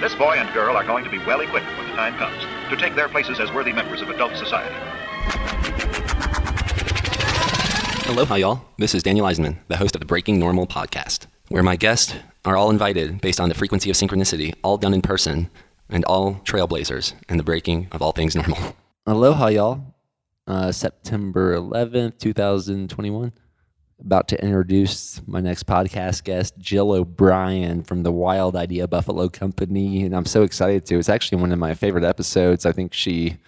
This boy and girl are going to be well equipped when the time comes to take their places as worthy members of adult society. Hello, hi y'all. This is Daniel Eisenman, the host of the Breaking Normal podcast, where my guests are all invited based on the frequency of synchronicity, all done in person, and all trailblazers in the breaking of all things normal. Aloha, y'all. September 11th, 2021. About to introduce my next podcast guest, Jill O'Brien from the Wild Idea Buffalo Company, and I'm so excited to. It's actually one of my favorite episodes. I think she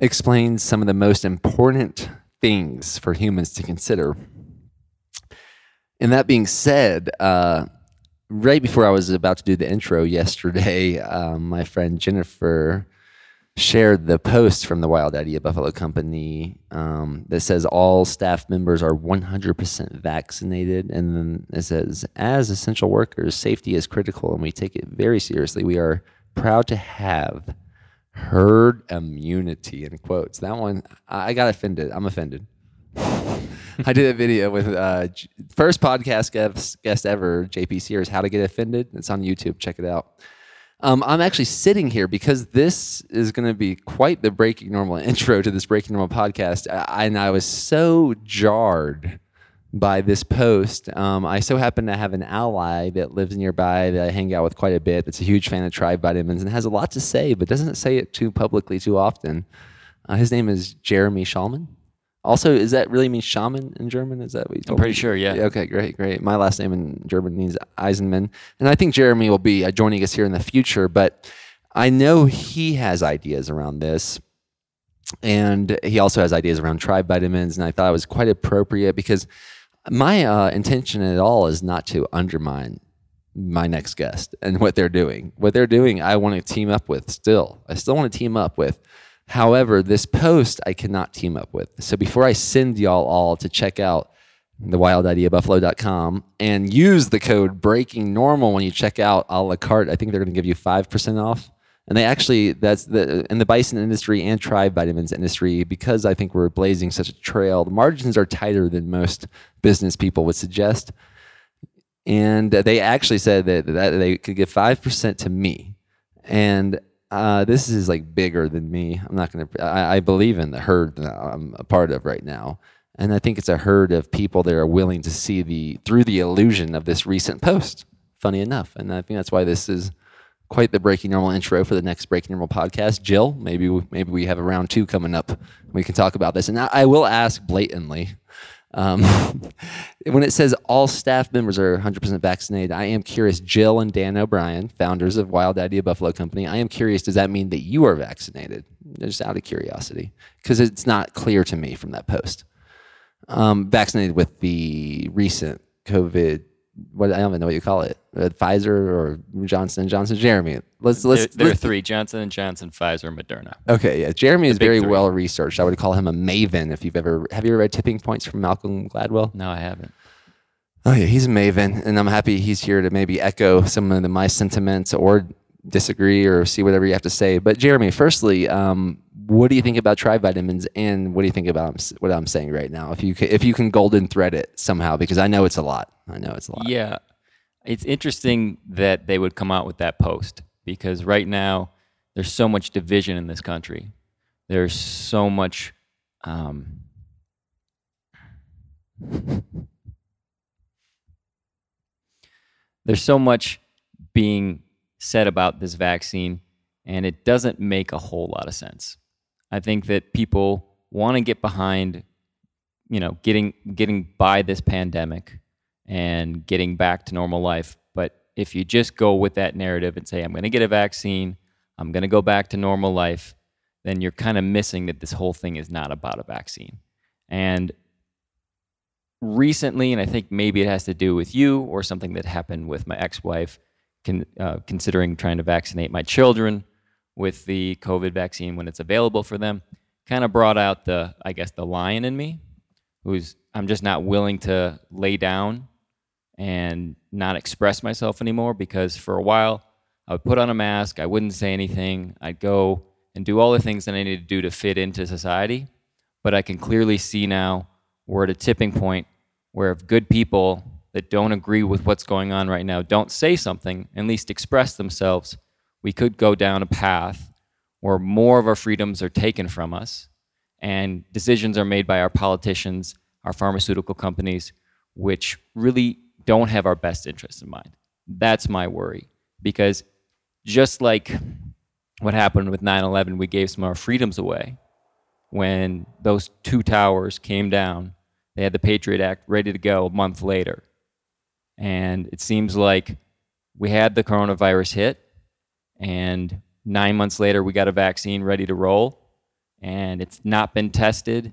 explains some of the most important things for humans to consider. And that being said, right before I was about to do the intro yesterday, my friend Jennifer shared the post from the Wild Idea Buffalo Company that says all staff members are 100% vaccinated. And then it says, as essential workers, safety is critical and we take it very seriously. We are proud to have herd immunity, in quotes. That one, I got offended. I'm offended. I did a video with first podcast guest ever, JP Sears, How to Get Offended. It's on YouTube. Check it out. I'm actually sitting here because this is going to be quite the Breaking Normal intro to this Breaking Normal podcast. I was so jarred by this post. I so happen to have an ally that lives nearby that I hang out with quite a bit. That's a huge fan of Tribe Vitamins and has a lot to say, but doesn't say it too publicly too often. His name is Jeremy Shulman. Also, is that really mean shaman in German? Is that what you told me? I'm pretty sure, yeah. Okay, great. My last name in German means Eisenman. And I think Jeremy will be joining us here in the future, but I know he has ideas around this. And he also has ideas around Tribe Vitamins, and I thought it was quite appropriate because my intention at all is not to undermine my next guest and what they're doing. What they're doing, I want to team up with still. I still want to team up with. However, this post I cannot team up with. So before I send y'all all to check out thewildideabuffalo.com and use the code BREAKINGNORMAL when you check out a la carte, I think they're going to give you 5% off. And they actually, that's in the bison industry and Tribe Vitamins industry, because I think we're blazing such a trail, the margins are tighter than most business people would suggest. And they actually said that they could give 5% to me. And this is like bigger than me. I'm not going to, I believe in the herd that I'm a part of right now. And I think it's a herd of people that are willing to see through the illusion of this recent post, funny enough. And I think that's why this is quite the Breaking Normal intro for the next Breaking Normal podcast. Jill, maybe we have a round two coming up. We can talk about this. And I will ask blatantly, when it says all staff members are 100% vaccinated, I am curious, Jill and Dan O'Brien, founders of Wild Idea Buffalo Company, I am curious, does that mean that you are vaccinated? Just out of curiosity, because it's not clear to me from that post. Vaccinated with the recent COVID, I don't even know what you call it, Pfizer or Johnson & Johnson. Jeremy, there are three, Johnson & Johnson, Pfizer, and Moderna. Okay, yeah. Jeremy is very well researched. I would call him a maven if you've ever... Have you ever read Tipping Points from Malcolm Gladwell? No, I haven't. Oh, yeah, he's a maven, and I'm happy he's here to maybe echo some of my sentiments or disagree or see whatever you have to say. But Jeremy, firstly, what do you think about Tribe Vitamins, and what do you think about what I'm saying right now? If you can golden thread it somehow, because I know it's a lot. Yeah. It's interesting that they would come out with that post, because right now there's so much division in this country. There's so much being said about this vaccine, and it doesn't make a whole lot of sense. I think that people want to get behind, getting by this pandemic and getting back to normal life. But if you just go with that narrative and say, I'm going to get a vaccine, I'm going to go back to normal life, then you're kind of missing that this whole thing is not about a vaccine. And recently, and I think maybe it has to do with you or something that happened with my ex-wife, considering trying to vaccinate my children with the COVID vaccine when it's available for them, kind of brought out the lion in me, I'm just not willing to lay down and not express myself anymore, because for a while I would put on a mask, I wouldn't say anything, I'd go and do all the things that I needed to do to fit into society. But I can clearly see now we're at a tipping point where if good people that don't agree with what's going on right now don't say something, at least express themselves, we could go down a path where more of our freedoms are taken from us and decisions are made by our politicians, our pharmaceutical companies, which really don't have our best interests in mind. That's my worry, because just like what happened with 9/11, we gave some of our freedoms away when those two towers came down. They had the Patriot Act ready to go a month later. And it seems like we had the coronavirus hit, and 9 months later we got a vaccine ready to roll, and it's not been tested.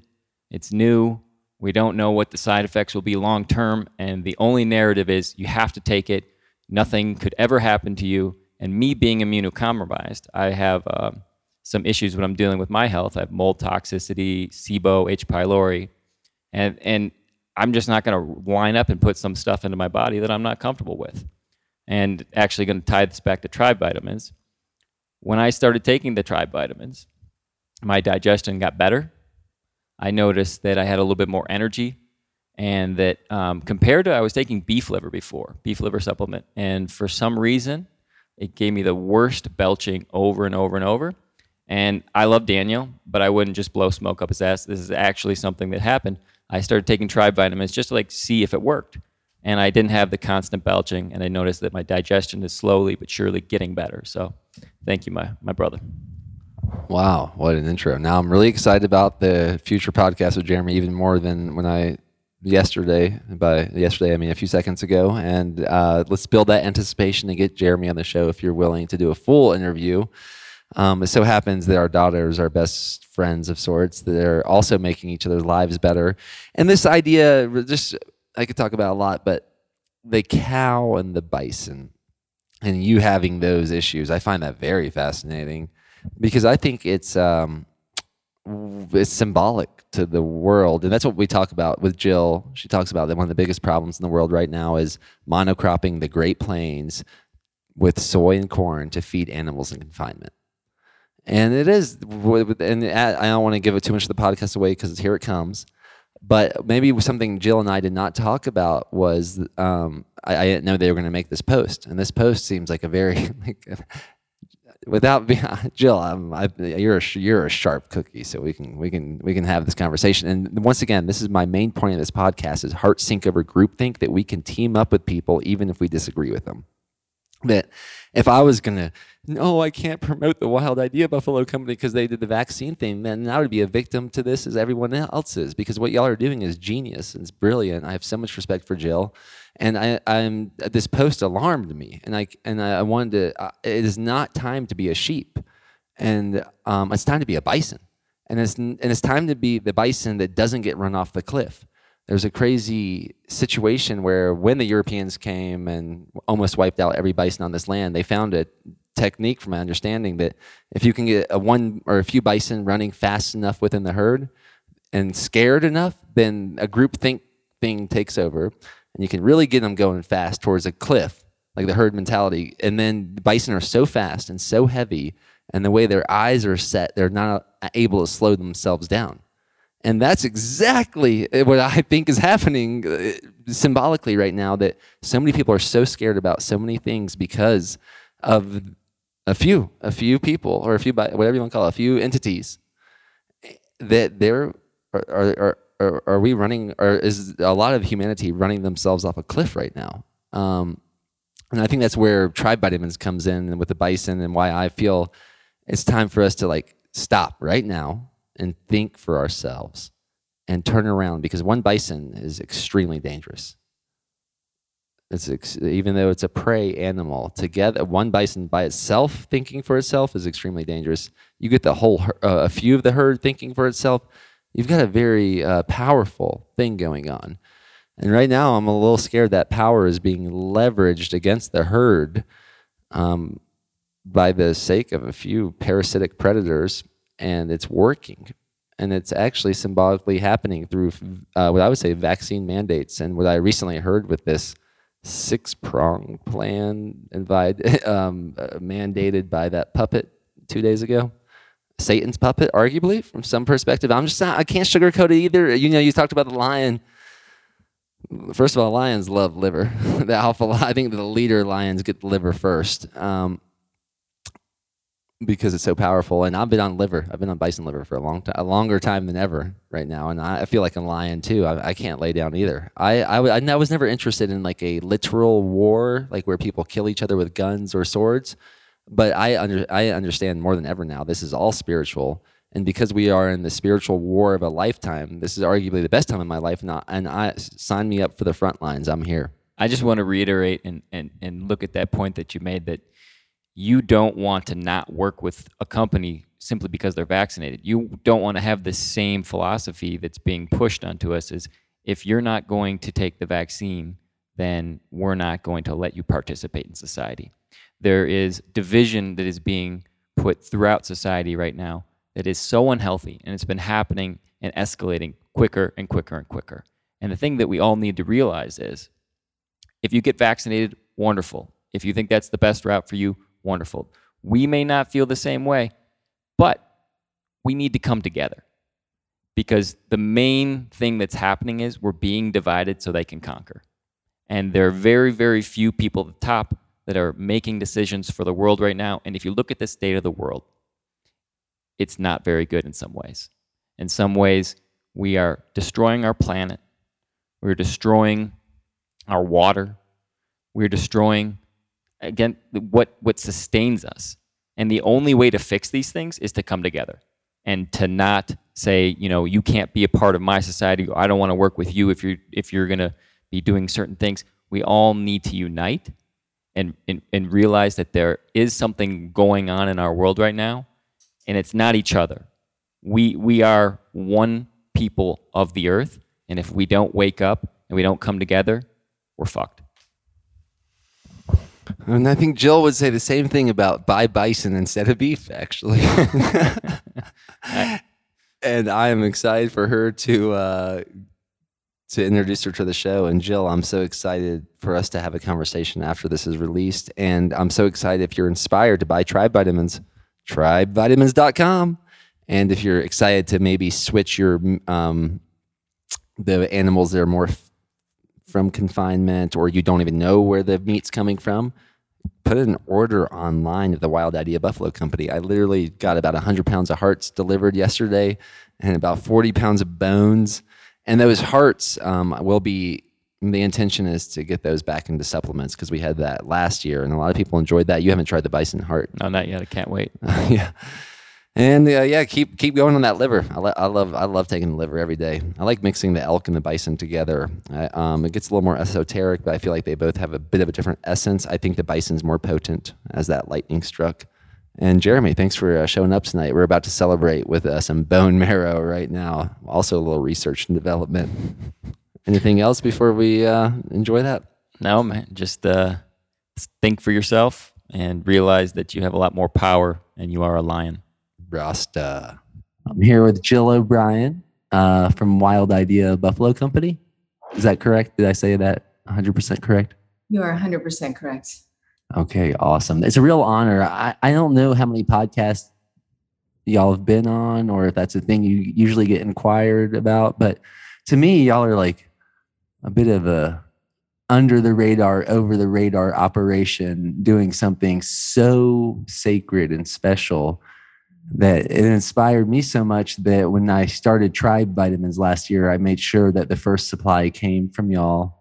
It's new. We don't know what the side effects will be long term, and the only narrative is you have to take it. Nothing could ever happen to you. And me being immunocompromised, I have some issues when I'm dealing with my health. I have mold toxicity, SIBO, H. pylori, and I'm just not going to line up and put some stuff into my body that I'm not comfortable with. And actually going to tie this back to Tribe Vitamins. When I started taking the Tribe Vitamins, my digestion got better. I noticed that I had a little bit more energy, and that compared to I was taking beef liver before, beef liver supplement, and for some reason, it gave me the worst belching over and over and over. And I love Daniel, but I wouldn't just blow smoke up his ass. This is actually something that happened. I started taking Tribe Vitamins just to see if it worked. And I didn't have the constant belching, and I noticed that my digestion is slowly but surely getting better. So thank you, my brother. Wow, what an intro. Now I'm really excited about the future podcast with Jeremy, even more than when a few seconds ago. And let's build that anticipation to get Jeremy on the show if you're willing to do a full interview. It so happens that our daughters are best friends of sorts. They're also making each other's lives better. And this idea, I could talk about a lot, but the cow and the bison and you having those issues, I find that very fascinating, because I think it's symbolic to the world. And that's what we talk about with Jill. She talks about that one of the biggest problems in the world right now is monocropping the Great Plains with soy and corn to feed animals in confinement. And it is, and I don't want to give it too much of the podcast away because here it comes, but maybe something Jill and I did not talk about was I didn't know they were going to make this post. And this post seems like a very... Jill, you're a sharp cookie, so we can have this conversation. And once again, this is my main point of this podcast: is heart sync over groupthink, that we can team up with people even if we disagree with them. That if I was gonna, no, I can't promote the Wild Idea Buffalo Company because they did the vaccine thing, then I would be a victim to this as everyone else is, because what y'all are doing is genius and it's brilliant. I have so much respect for Jill. And this post alarmed me, and I wanted to. It is not time to be a sheep, and it's time to be a bison, and it's time to be the bison that doesn't get run off the cliff. There's a crazy situation where when the Europeans came and almost wiped out every bison on this land, they found a technique, from my understanding, that if you can get one or a few bison running fast enough within the herd and scared enough, then a groupthink thing takes over. And you can really get them going fast towards a cliff, like the herd mentality. And then the bison are so fast and so heavy, and the way their eyes are set, they're not able to slow themselves down. And that's exactly what I think is happening symbolically right now, that so many people are so scared about so many things because of a few people, or whatever you want to call it, a few entities, that there are Are we running, or is a lot of humanity running themselves off a cliff right now? And I think that's where Tribe Vitamins comes in with the bison, and why I feel it's time for us to stop right now and think for ourselves and turn around, because one bison is extremely dangerous. Even though it's a prey animal, together, one bison by itself thinking for itself is extremely dangerous. You get the whole, a few of the herd thinking for itself. You've got a very powerful thing going on. And right now, I'm a little scared that power is being leveraged against the herd by the sake of a few parasitic predators, and it's working. And it's actually symbolically happening through what I would say vaccine mandates. And what I recently heard with this 6-prong plan mandated by that puppet 2 days ago. Satan's puppet, arguably, from some perspective. I can't sugarcoat it either. You talked about the lion. First of all, lions love liver. I think the leader lions get liver first. because it's so powerful. And I've been on liver. I've been on bison liver for a long time, a longer time than ever right now. And I feel like a lion too. I can't lay down either. I was never interested in like a literal war, like where people kill each other with guns or swords. But I understand more than ever now, this is all spiritual. And because we are in the spiritual war of a lifetime, this is arguably the best time in my life. And I sign me up for the front lines. I'm here. I just want to reiterate and look at that point that you made, that you don't want to not work with a company simply because they're vaccinated. You don't want to have the same philosophy that's being pushed onto us is, if you're not going to take the vaccine, then we're not going to let you participate in society. There is division that is being put throughout society right now that is so unhealthy, and it's been happening and escalating quicker and quicker and quicker. And the thing that we all need to realize is, if you get vaccinated, wonderful. If you think that's the best route for you, wonderful. We may not feel the same way, but we need to come together, because the main thing that's happening is we're being divided so they can conquer. And there are very, very few people at the top that are making decisions for the world right now. And if you look at the state of the world, it's not very good in some ways. In some ways, we are destroying our planet. We're destroying our water. We're destroying, again, what sustains us. And the only way to fix these things is to come together and to not say, you know, you can't be a part of my society. I don't want to work with you if you're going to be doing certain things. We all need to unite and realize that there is something going on in our world right now, and it's not each other. We are one people of the earth, and if we don't wake up and we don't come together, we're fucked. And I think Jill would say the same thing about buy bison instead of beef, actually. And I am excited for her to introduce her to the show. And Jill, I'm so excited for us to have a conversation after this is released. And I'm so excited if you're inspired to buy Tribe Vitamins, tribevitamins.com. And if you're excited to maybe switch your the animals that are more from confinement, or you don't even know where the meat's coming from, put an order online at the Wild Idea Buffalo Company. I literally got about 100 pounds of hearts delivered yesterday and about 40 pounds of bones. And those hearts will be, the intention is to get those back into supplements, because we had that last year and a lot of people enjoyed that. You haven't tried the bison heart? No, not yet. I can't wait. Yeah. And keep going on that liver. I love taking the liver every day. I like mixing the elk and the bison together. It gets a little more esoteric, but I feel like they both have a bit of a different essence. I think the bison's more potent as that lightning struck. And Jeremy, thanks for showing up tonight. We're about to celebrate with some bone marrow right now. Also a little research and development. Anything else before we enjoy that? No, man. Just think for yourself and realize that you have a lot more power and you are a lion. Rasta. I'm here with Jill O'Brien from Wild Idea Buffalo Company. Is that correct? Did I say that 100% correct? You are 100% correct. Okay, awesome. It's a real honor. I don't know how many podcasts y'all have been on, or if that's a thing you usually get inquired about, but to me, y'all are like a bit of a under the radar, over the radar operation doing something so sacred and special that it inspired me so much that when I started Tribe Vitamins last year, I made sure that the first supply came from y'all.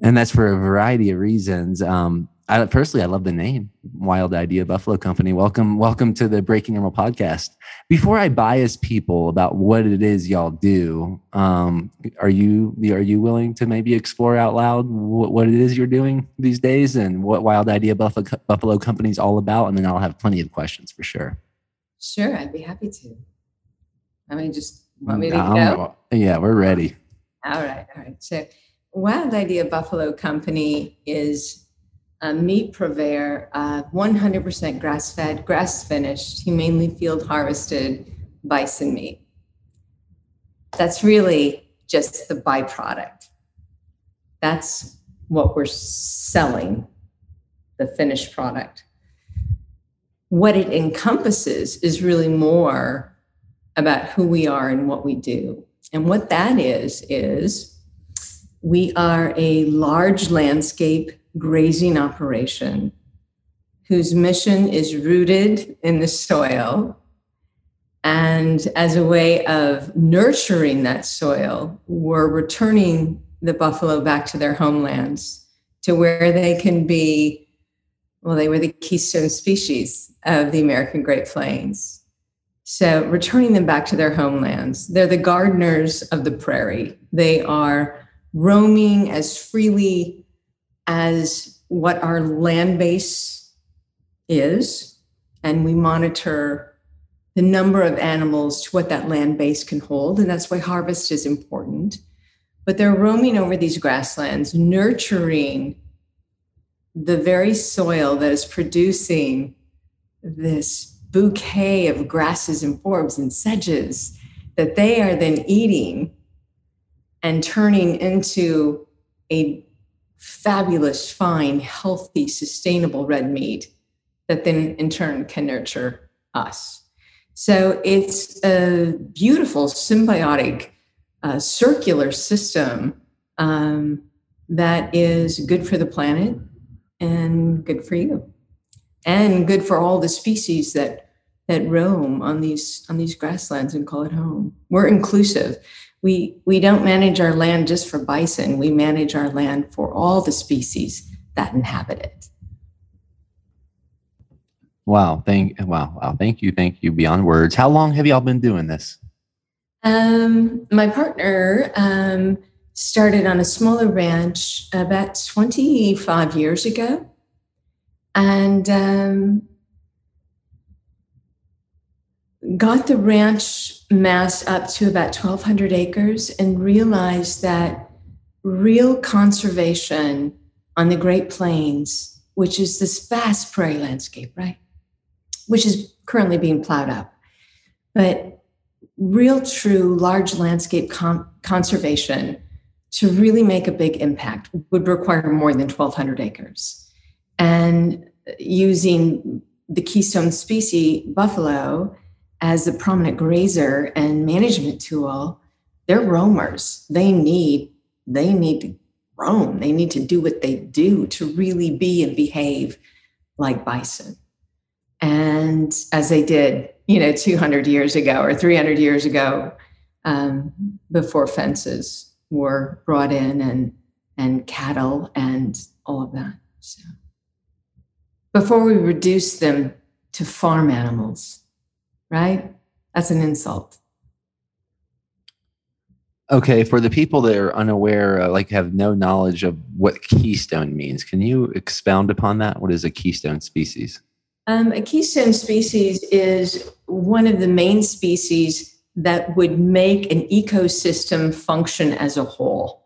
And that's for a variety of reasons. I personally, I love the name Wild Idea Buffalo Company. Welcome to the Breaking Normal podcast. Before I bias people about what it is y'all do, are you willing to maybe explore out loud what it is you're doing these days and what Wild Idea Buffalo Company is all about? And then I'll have plenty of questions for sure. Sure, I'd be happy to. I mean, just want me to go? Yeah, we're ready. All right. So Wild Idea Buffalo Company is a meat purveyor, 100% grass-fed, grass-finished, humanely field-harvested bison meat. That's really just the byproduct. That's what we're selling, the finished product. What it encompasses is really more about who we are and what we do. And what that is we are a large landscape grazing operation whose mission is rooted in the soil. And as a way of nurturing that soil, we're returning the buffalo back to their homelands, to where they can be, well, they were the keystone species of the American Great Plains. So returning them back to their homelands. They're the gardeners of the prairie. They are roaming as freely as what our land base is. And we monitor the number of animals to what that land base can hold. And that's why harvest is important. But they're roaming over these grasslands, nurturing the very soil that is producing this bouquet of grasses and forbs and sedges that they are then eating and turning into a fabulous, fine, healthy, sustainable red meat that then in turn can nurture us. So it's a beautiful, symbiotic, circular system that is good for the planet and good for you. And good for all the species that roam on these grasslands and call it home. We're inclusive. We don't manage our land just for bison. We manage our land for all the species that inhabit it. Wow! Thank you. Beyond words. How long have y'all been doing this? My partner started on a smaller ranch about 25 years ago. And got the ranch mass up to about 1,200 acres and realized that real conservation on the Great Plains, which is this vast prairie landscape, right? Which is currently being plowed up. But real, true, large landscape conservation to really make a big impact would require more than 1,200 acres. And using the keystone species buffalo as the prominent grazer and management tool, they're roamers. They need to roam. They need to do what they do to really be and behave like bison. And as they did, 200 years ago or 300 years ago, before fences were brought in and cattle and all of that. So. Before we reduce them to farm animals, right? That's an insult. Okay, for the people that are unaware, have no knowledge of what keystone means, can you expound upon that? What is a keystone species? A keystone species is one of the main species that would make an ecosystem function as a whole.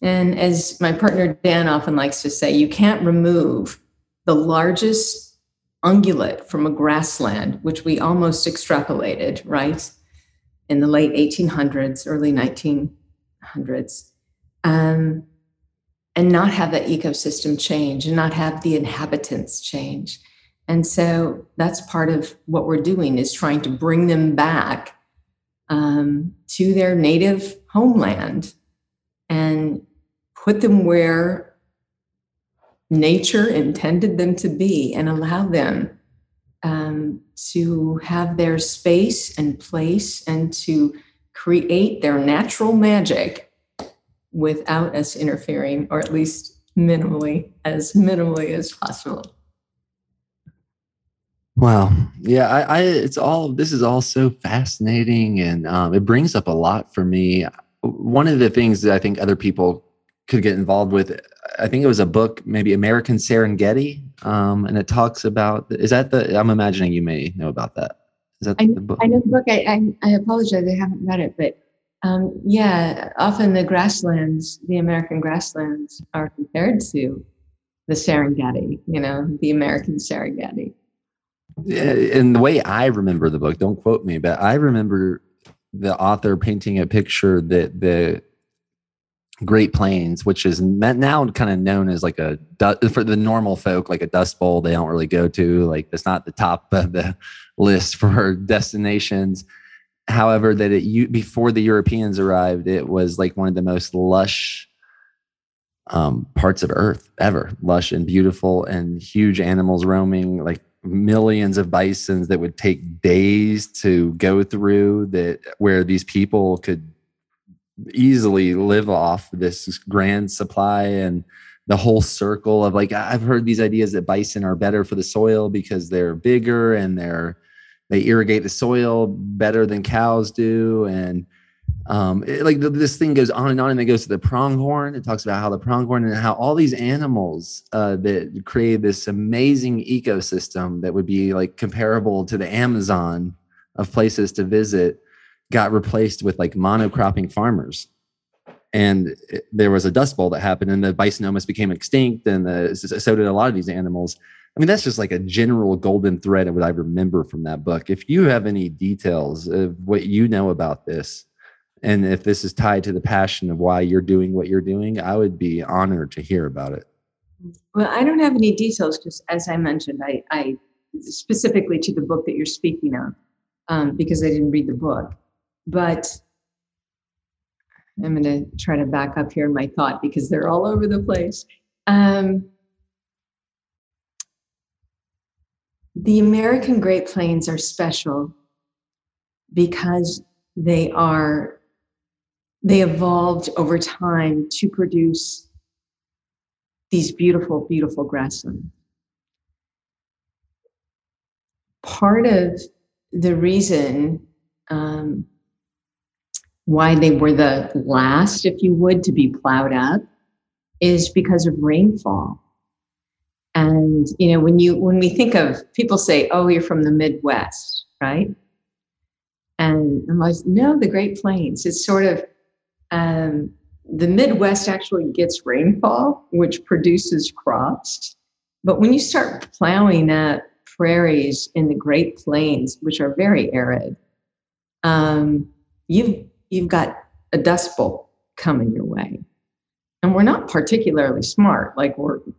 And as my partner Dan often likes to say, you can't remove the largest ungulate from a grassland, which we almost extrapolated, right, in the late 1800s, early 1900s, and not have that ecosystem change and not have the inhabitants change. And so that's part of what we're doing is trying to bring them back to their native homeland and put them where nature intended them to be and allow them to have their space and place and to create their natural magic without us interfering, or at least minimally as possible. Wow. Yeah. This is all so fascinating, and it brings up a lot for me. One of the things that I think other people could get involved with, I think it was a book, maybe American Serengeti, and it talks about, I'm imagining you may know about that. Is that the book? I know the book. I apologize, I haven't read it, but often the American grasslands are compared to the Serengeti, the American Serengeti. Yeah, and the way I remember the book, don't quote me, but I remember the author painting a picture that the Great Plains, which is now kind of known as for the normal folk, like a Dust Bowl, they don't really go to. That's not the top of the list for destinations. However, that before the Europeans arrived, it was one of the most lush parts of Earth ever, lush and beautiful and huge animals roaming, like millions of bisons that would take days to go through, that where these people could easily live off this grand supply. And the whole circle of, like, I've heard these ideas that bison are better for the soil because they're bigger and they irrigate the soil better than cows do. And this thing goes on and it goes to the pronghorn. It talks about how the pronghorn and how all these animals that create this amazing ecosystem that would be like comparable to the Amazon of places to visit got replaced with like monocropping farmers. And there was a dust bowl that happened and the bison almost became extinct, and so did a lot of these animals. I mean, that's just like a general golden thread of what I remember from that book. If you have any details of what you know about this, and if this is tied to the passion of why you're doing what you're doing, I would be honored to hear about it. Well, I don't have any details, just as I mentioned, I specifically to the book that you're speaking of, because I didn't read the book. But I'm going to try to back up here in my thought because they're all over the place. The American Great Plains are special because they evolved over time to produce these beautiful, beautiful grasslands. Part of the reason why they were the last, if you would, to be plowed up is because of rainfall. And, you know, when we think of, people say, oh, you're from the Midwest, right? And I'm like, no, the Great Plains. It's sort of, the Midwest actually gets rainfall, which produces crops. But when you start plowing up prairies in the Great Plains, which are very arid, you've got a dust bowl coming your way. And we're not particularly smart. Like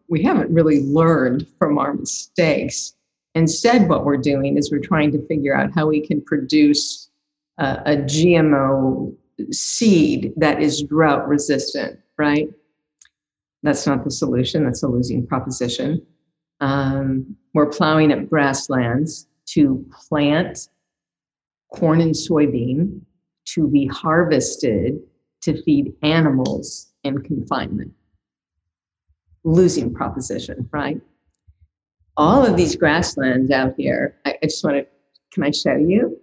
we haven't really learned from our mistakes. Instead, what we're doing is we're trying to figure out how we can produce a GMO seed that is drought resistant, right? That's not the solution. That's a losing proposition. We're plowing up grasslands to plant corn and soybean to be harvested to feed animals in confinement. Losing proposition, right? All of these grasslands out here, I just want to, can I show you?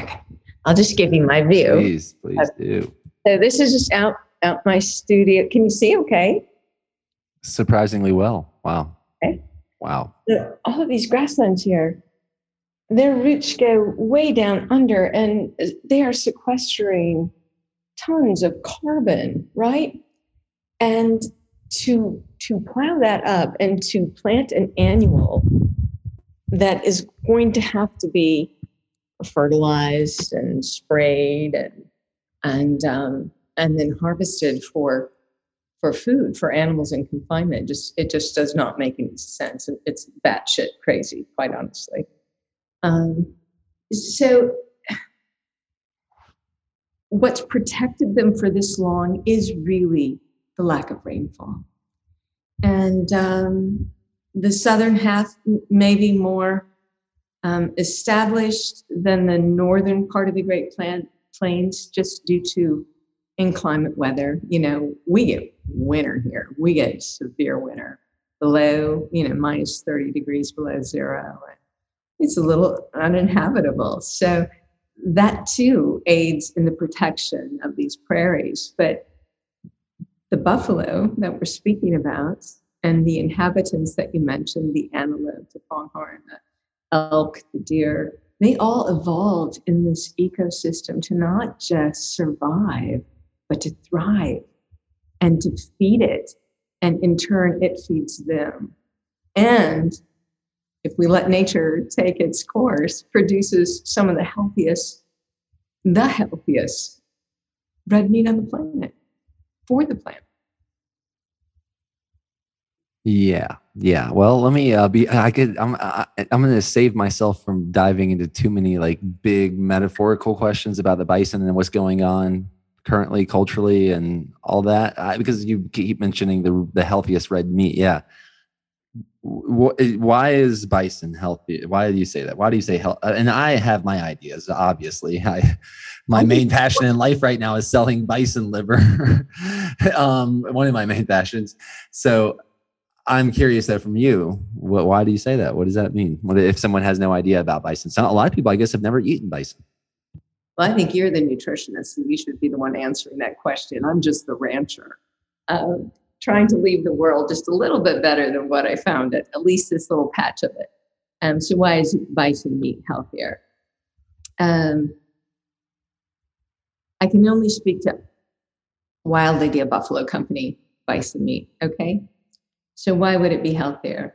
Okay, I'll just give you my view. Please do. So this is just out my studio. Can you see okay? Surprisingly well, wow. Okay. Wow. So all of these grasslands here, their roots go way down under and they are sequestering tons of carbon, right? And to plow that up and to plant an annual that is going to have to be fertilized and sprayed and then harvested for food for animals in confinement, it just does not make any sense. It's batshit crazy, quite honestly. So what's protected them for this long is really the lack of rainfall. And the southern half may be more established than the northern part of the Great Plains just due to inclement weather. You know, we get winter here. We get severe winter below, minus 30 degrees below zero. It's a little uninhabitable. So that too aids in the protection of these prairies. But the buffalo that we're speaking about and the inhabitants that you mentioned, the antelope, the pronghorn, the elk, the deer, they all evolved in this ecosystem to not just survive, but to thrive and to feed it. And in turn, it feeds them. And if we let nature take its course, produces some of the healthiest red meat on the planet for the planet. Yeah. Well, let me I'm going to save myself from diving into too many like big metaphorical questions about the bison and what's going on currently culturally and all that? Because you keep mentioning the healthiest red meat. Yeah. Why is bison healthy? Why do you say that? Why do you say health? And I have my ideas, obviously. My main passion in life right now is selling bison liver. One of my main passions. So I'm curious though from you, why do you say that? What does that mean? What if someone has no idea about bison? So a lot of people, I guess, have never eaten bison. Well, I think you're the nutritionist, and you should be the one answering that question. I'm just the rancher. Trying to leave the world just a little bit better than what I found it, at least this little patch of it. So why is bison meat healthier? I can only speak to Wild Idea Buffalo Company bison meat, okay? So why would it be healthier?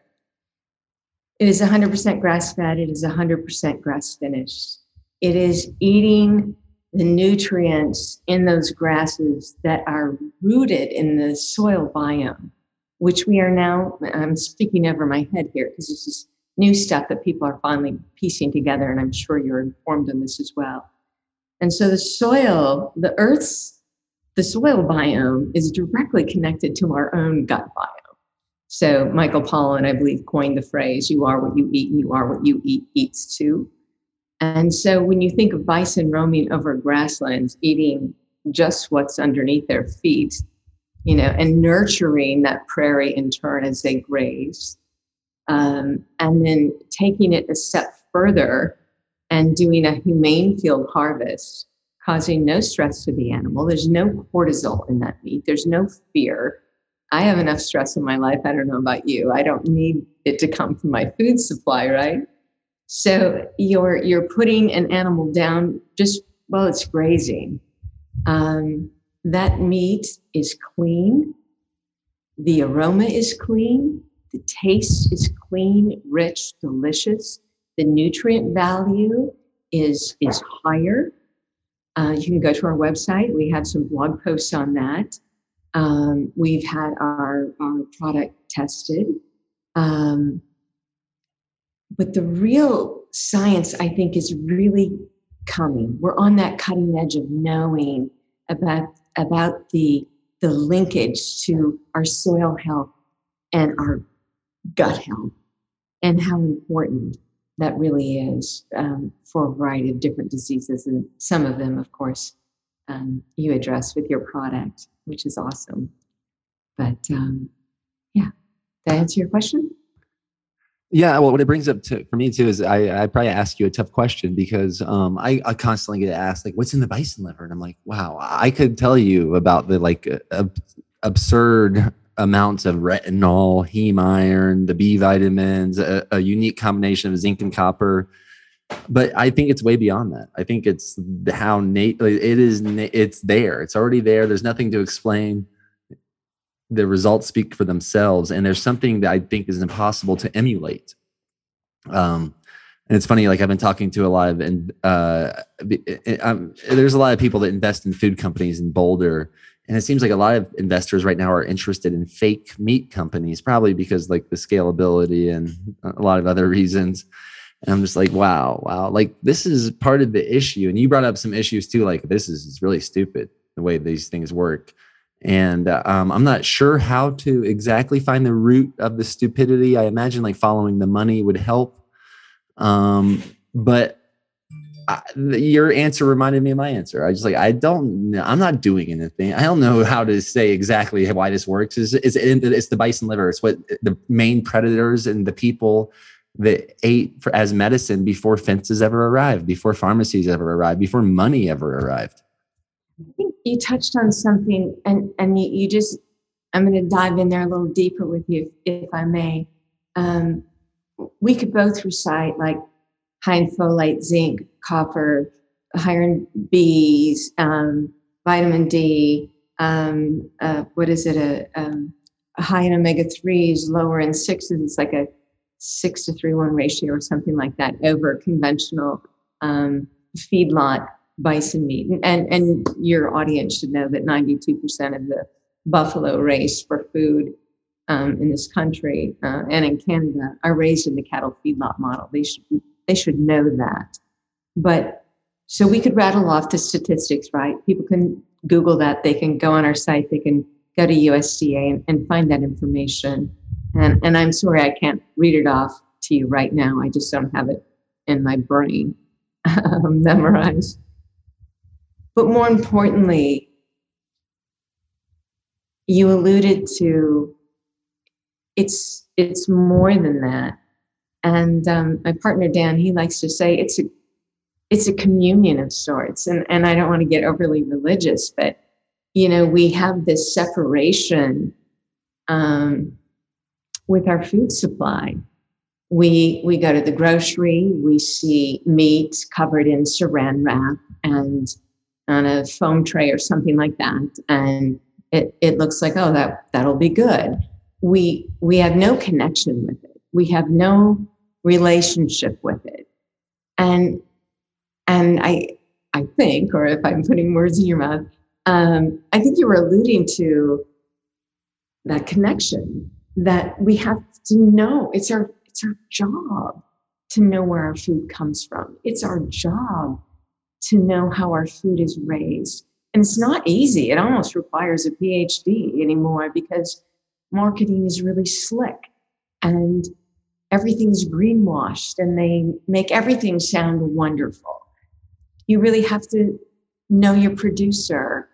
It is 100% grass-fed. It is 100% grass-finished. It is eating the nutrients in those grasses that are rooted in the soil biome, which we are now, I'm speaking over my head here because this is new stuff that people are finally piecing together, and I'm sure you're informed on this as well. And so the soil, the earth's, the soil biome is directly connected to our own gut biome. So Michael Pollan, I believe, coined the phrase, you are what you eat and you are what you eat eats too. And so when you think of bison roaming over grasslands, eating just what's underneath their feet, you know, and nurturing that prairie in turn as they graze, and then taking it a step further and doing a humane field harvest, causing no stress to the animal. There's no cortisol in that meat. There's no fear. I have enough stress in my life. I don't know about you. I don't need it to come from my food supply, right? So you're putting an animal down just while it's grazing. That meat is clean. The aroma is clean. The taste is clean, rich, delicious. The nutrient value is higher. You can go to our website. We have some blog posts on that. We've had our product tested. But the real science, I think, is really coming. We're on that cutting edge of knowing about the linkage to our soil health and our gut health and how important that really is for a variety of different diseases. And some of them, of course, you address with your product, which is awesome. But yeah, did I answer your question? Yeah, well, what it brings up for me too is I probably ask you a tough question because I constantly get asked like, "What's in the bison liver?" And I'm like, "Wow, I could tell you about the like absurd amounts of retinol, heme iron, the B vitamins, a unique combination of zinc and copper." But I think it's way beyond that. I think it's how it's there. It's already there. There's nothing to explain. The results speak for themselves, and there's something that I think is impossible to emulate. And it's funny, like I've been talking to a lot of, and there's a lot of people that invest in food companies in Boulder, and it seems like a lot of investors right now are interested in fake meat companies, probably because like the scalability and a lot of other reasons. And I'm just like, wow, like this is part of the issue. And you brought up some issues too, like this is really stupid the way these things work. And I'm not sure how to exactly find the root of the stupidity. I imagine like following the money would help. But your answer reminded me of my answer. I just like, I'm not doing anything. I don't know how to say exactly why this works. It's the bison liver. It's what the main predators and the people that ate as medicine before fences ever arrived, before pharmacies ever arrived, before money ever arrived. I think you touched on something, and you just, I'm going to dive in there a little deeper with you, if I may. We could both recite like high in folate, zinc, copper, higher in B's, vitamin D, high in omega-3s, lower in 6s. It's like a 6-to-3-1 ratio or something like that over conventional feedlot bison meat. And your audience should know that 92% of the buffalo raised for food in this country and in Canada are raised in the cattle feedlot model. They should know that. But so we could rattle off the statistics, right? People can Google that, they can go on our site, they can go to USDA and find that information. And I'm sorry, I can't read it off to you right now. I just don't have it in my brain memorized. But more importantly, you alluded to, it's more than that. And my partner, Dan, he likes to say it's a communion of sorts. And I don't want to get overly religious, but, you know, we have this separation with our food supply. We go to the grocery, we see meat covered in saran wrap and on a foam tray or something like that. And it looks like, oh, that'll be good. We have no connection with it. We have no relationship with it. And I think, or if I'm putting words in your mouth, I think you were alluding to that connection that we have to know. It's our job to know where our food comes from. It's our job to know how our food is raised. And it's not easy. It almost requires a PhD anymore because marketing is really slick and everything's greenwashed and they make everything sound wonderful. You really have to know your producer.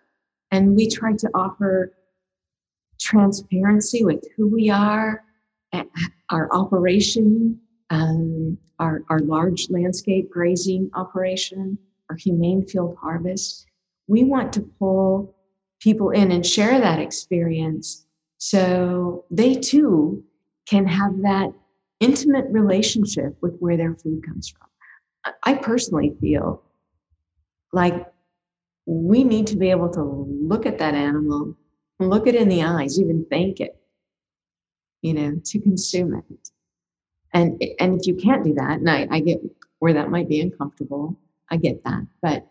And we try to offer transparency with who we are, our operation, our large landscape grazing operation, our humane field harvest. We want to pull people in and share that experience so they too can have that intimate relationship with where their food comes from. I personally feel like we need to be able to look at that animal, look it in the eyes, even thank it, you know, to consume it. And if you can't do that, and I get where that might be uncomfortable, I get that, but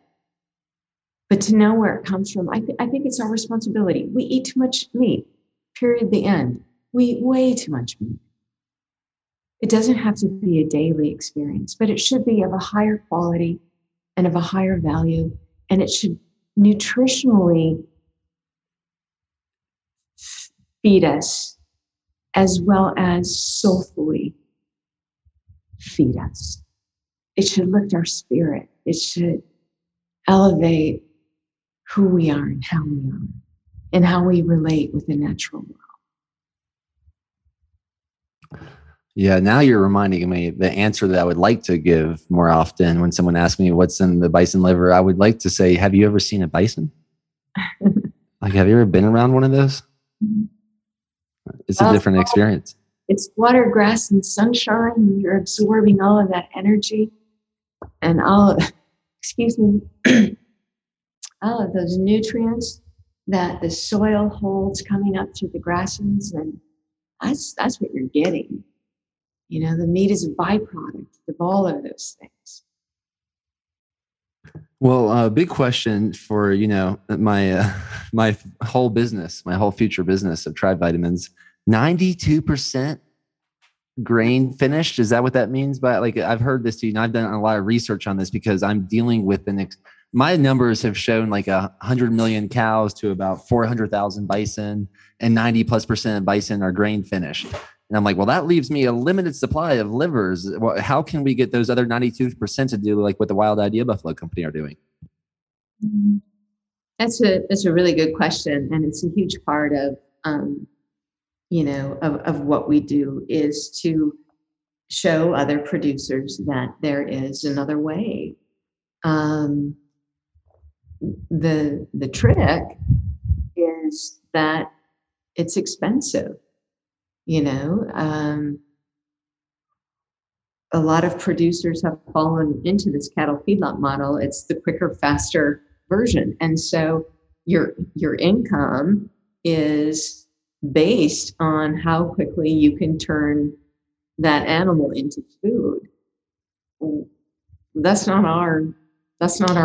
to know where it comes from, I think it's our responsibility. We eat too much meat, period, the end. We eat way too much meat. It doesn't have to be a daily experience, but it should be of a higher quality and of a higher value, and it should nutritionally feed us as well as soulfully feed us. It should lift our spirit. It should elevate who we are and how we are and how we relate with the natural world. Yeah, now you're reminding me the answer that I would like to give more often when someone asks me what's in the bison liver. I would like to say, have you ever seen a bison? Like, have you ever been around one of those? It's a different experience. It's water, grass, and sunshine. And you're absorbing all of that energy and all of those nutrients that the soil holds coming up through the grasses. And that's what you're getting. You know, the meat is a byproduct of all of those things. Well, a big question for, you know, my whole business, my whole future business of Tribe Vitamins, 92% grain finished. Is that what that means? But like, I've heard this, and I've done a lot of research on this because I'm dealing with my numbers have shown like 100 million cows to about 400,000 bison, and 90+% of bison are grain finished. And I'm like, well, that leaves me a limited supply of livers. Well, how can we get those other 92% to do like what the Wild Idea Buffalo Company are doing? Mm-hmm. That's a really good question. And it's a huge part of, of what we do is to show other producers that there is another way. The trick is that it's expensive. You know, a lot of producers have fallen into this cattle feedlot model. It's the quicker, faster version. And so your income is based on how quickly you can turn that animal into food. That's not our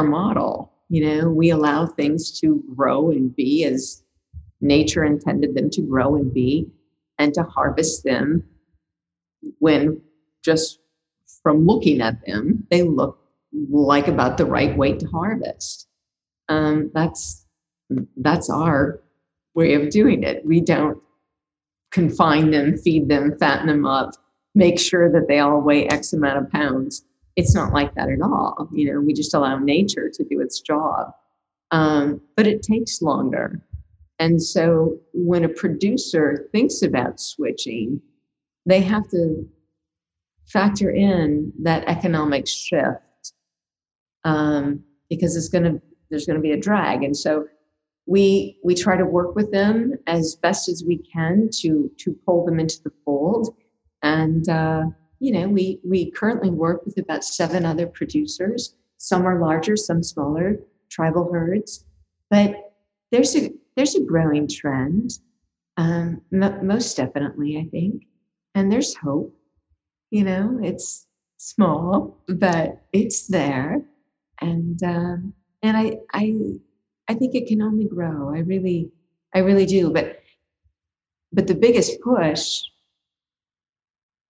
model. You know, we allow things to grow and be as nature intended them to grow and be, and to harvest them when just from looking at them, they look like about the right weight to harvest. That's that's our way of doing it. We don't confine them, feed them, fatten them up, make sure that they all weigh X amount of pounds. It's not like that at all. You know, we just allow nature to do its job. But it takes longer. And so when a producer thinks about switching, they have to factor in that economic shift, because there's going to be a drag. And so we try to work with them as best as we can to pull them into the fold. And, we currently work with about 7 other producers. Some are larger, some smaller tribal herds, but there's a growing trend, most definitely, I think. And there's hope. You know, it's small, but it's there. And I think it can only grow. I really do. But the biggest push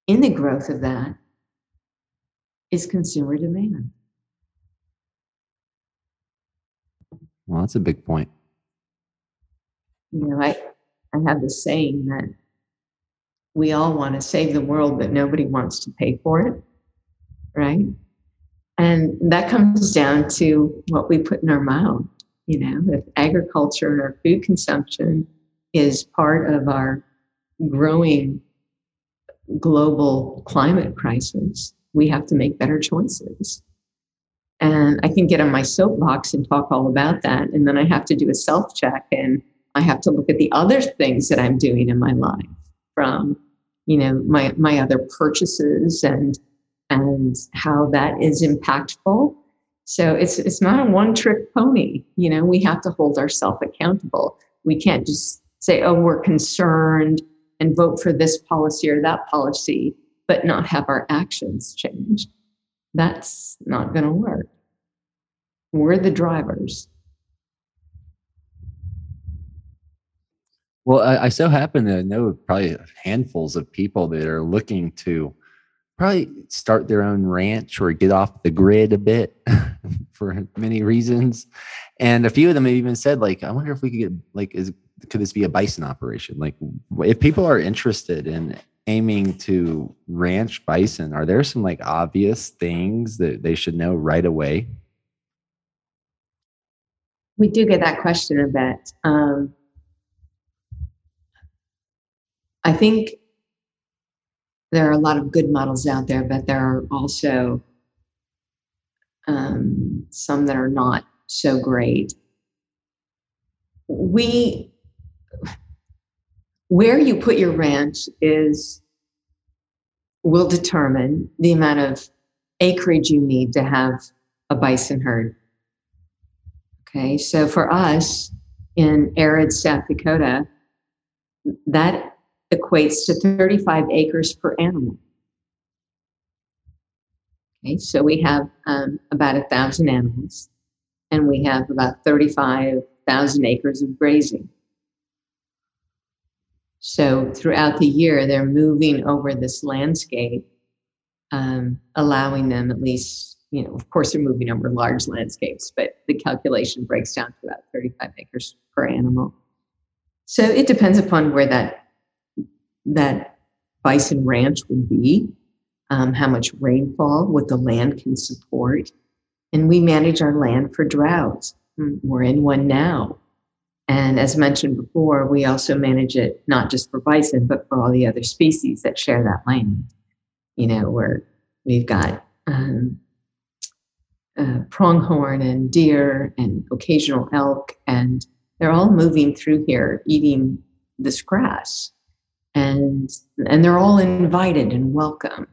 in the growth of that is consumer demand. Well, that's a big point. You know, I have this saying that we all want to save the world, but nobody wants to pay for it, right? And that comes down to what we put in our mouth. You know, if agriculture or food consumption is part of our growing global climate crisis, we have to make better choices. And I can get on my soapbox and talk all about that, and then I have to do a self-check, and I have to look at the other things that I'm doing in my life, from, you know, my other purchases and how that is impactful. So it's not a one-trick pony. You know, we have to hold ourselves accountable. We can't just say, oh, we're concerned and vote for this policy or that policy, but not have our actions change. That's not going to work. We're the drivers. Well, I so happen to know probably handfuls of people that are looking to probably start their own ranch or get off the grid a bit for many reasons. And a few of them have even said, like, I wonder if we could get, like, could this be a bison operation? Like, if people are interested in aiming to ranch bison, are there some, like, obvious things that they should know right away? We do get that question a bit. I think there are a lot of good models out there, but there are also some that are not so great. Where you put your ranch will determine the amount of acreage you need to have a bison herd. Okay, so for us in arid South Dakota, that equates to 35 acres per animal. Okay, so we have about 1,000 animals, and we have about 35,000 acres of grazing. So throughout the year, they're moving over this landscape, allowing them at least, you know, of course they're moving over large landscapes, but the calculation breaks down to about 35 acres per animal. So it depends upon where that bison ranch would be, how much rainfall, what the land can support. And we manage our land for droughts. We're in one now. And as mentioned before, we also manage it not just for bison, but for all the other species that share that land. You know, we've got pronghorn and deer and occasional elk, and they're all moving through here eating this grass. And they're all invited and welcome.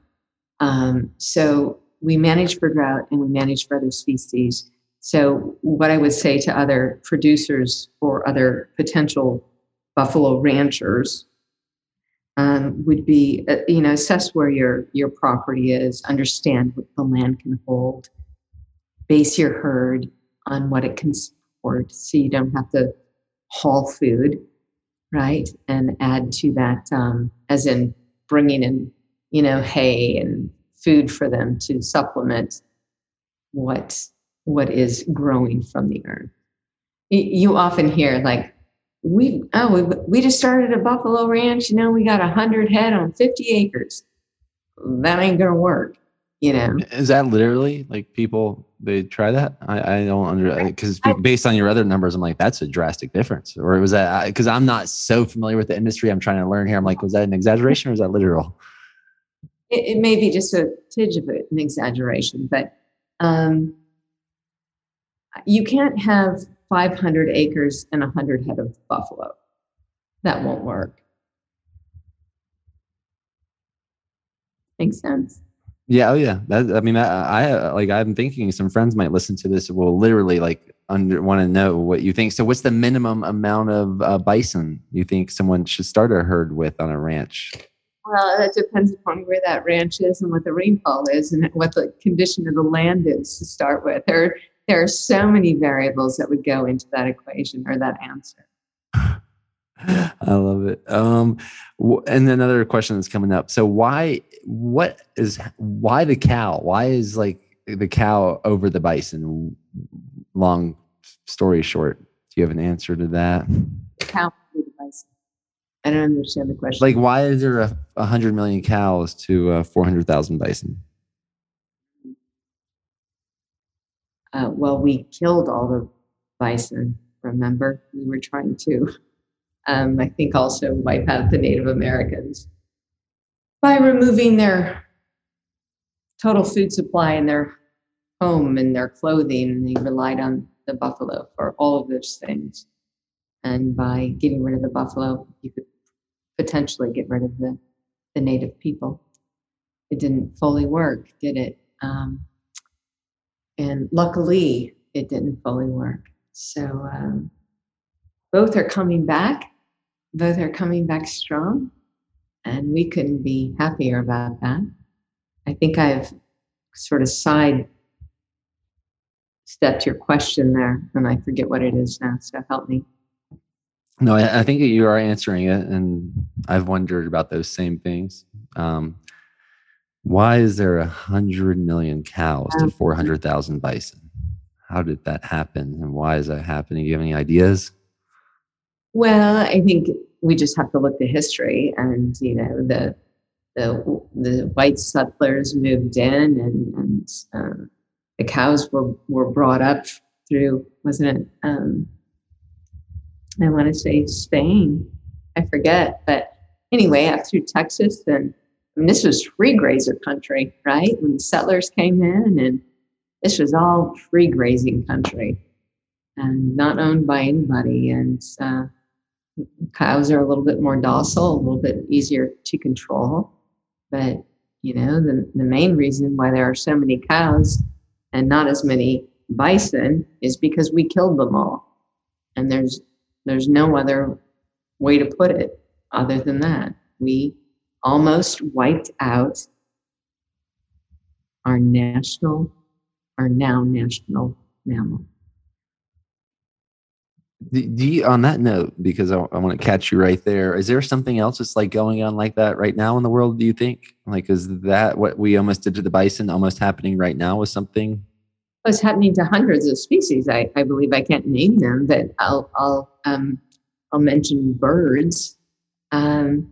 So we manage for drought and we manage for other species. So what I would say to other producers or other potential buffalo ranchers would be, you know, assess where your property is, understand what the land can hold, base your herd on what it can support, so you don't have to haul food, right? And add to that, as in bringing in, you know, hay and food for them to supplement what is growing from the earth. you often hear like, we just started a buffalo ranch. You know, we got 100 head on 50 acres. That ain't going to work. You know, is that literally like people, they try that? I don't understand, because based on your other numbers, I'm like, that's a drastic difference. Or was that, because I'm not so familiar with the industry, I'm trying to learn here. I'm like, was that an exaggeration or was that literal? It may be just a tidge of an exaggeration, but you can't have 500 acres and 100 head of buffalo. That won't work. Makes sense. Yeah. Oh yeah. I'm thinking some friends might listen to this. Will literally want to know what you think. So what's the minimum amount of bison you think someone should start a herd with on a ranch? Well, that depends upon where that ranch is and what the rainfall is and what the condition of the land is to start with. There are so many variables that would go into that equation or that answer. I love it. And another question that's coming up. So why the cow? Why is like the cow over the bison? Long story short, do you have an answer to that? The cow over the bison. I don't understand the question. Like, why is there 100 million cows to 400,000 bison? Well, we killed all the bison. Remember, we were trying to. I think also wipe out the Native Americans by removing their total food supply and their home and their clothing. And they relied on the buffalo for all of those things. And by getting rid of the buffalo, you could potentially get rid of the Native people. It didn't fully work, did it? And luckily, it didn't fully work. So both are coming back. Both are coming back strong, and we couldn't be happier about that. I think I've sort of sidestepped your question there, and I forget what it is now, so help me. No, I think you are answering it, and I've wondered about those same things. Why is there 100 million cows to 400,000 bison? How did that happen, and why is that happening? Do you have any ideas? Well, I think we just have to look to history, and you know, the white settlers moved in, and the cows were brought up through, wasn't it? I want to say Spain, I forget, but anyway, up through Texas, and this was free grazer country, right? When the settlers came in, and this was all free grazing country, and not owned by anybody, and cows are a little bit more docile, a little bit easier to control. But, you know, the main reason why there are so many cows and not as many bison is because we killed them all. And there's no other way to put it other than that. We almost wiped out our now national mammal. Do you, on that note, because I want to catch you right there, is there something else that's like going on like that right now in the world, do you think? Like, is that what we almost did to the bison almost happening right now with something? Well, it's happening to hundreds of species. I believe I can't name them, but I'll mention birds. And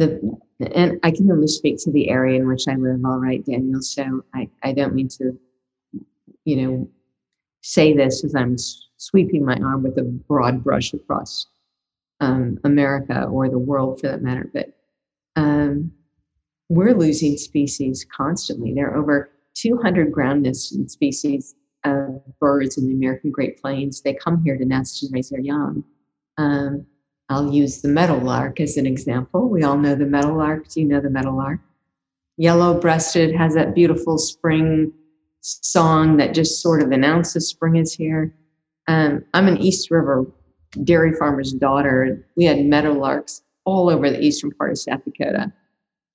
I can only speak to the area in which I live, all right, Daniel, so I don't mean to, you know, say this as I'm sweeping my arm with a broad brush across America or the world for that matter. But we're losing species constantly. There are over 200 ground nesting species of birds in the American Great Plains. They come here to nest and raise their young. I'll use the meadowlark as an example. We all know the meadowlark. Do you know the meadowlark? Yellow-breasted, has that beautiful spring song that just sort of announces spring is here. I'm an East River dairy farmer's daughter. We had meadowlarks all over the eastern part of South Dakota.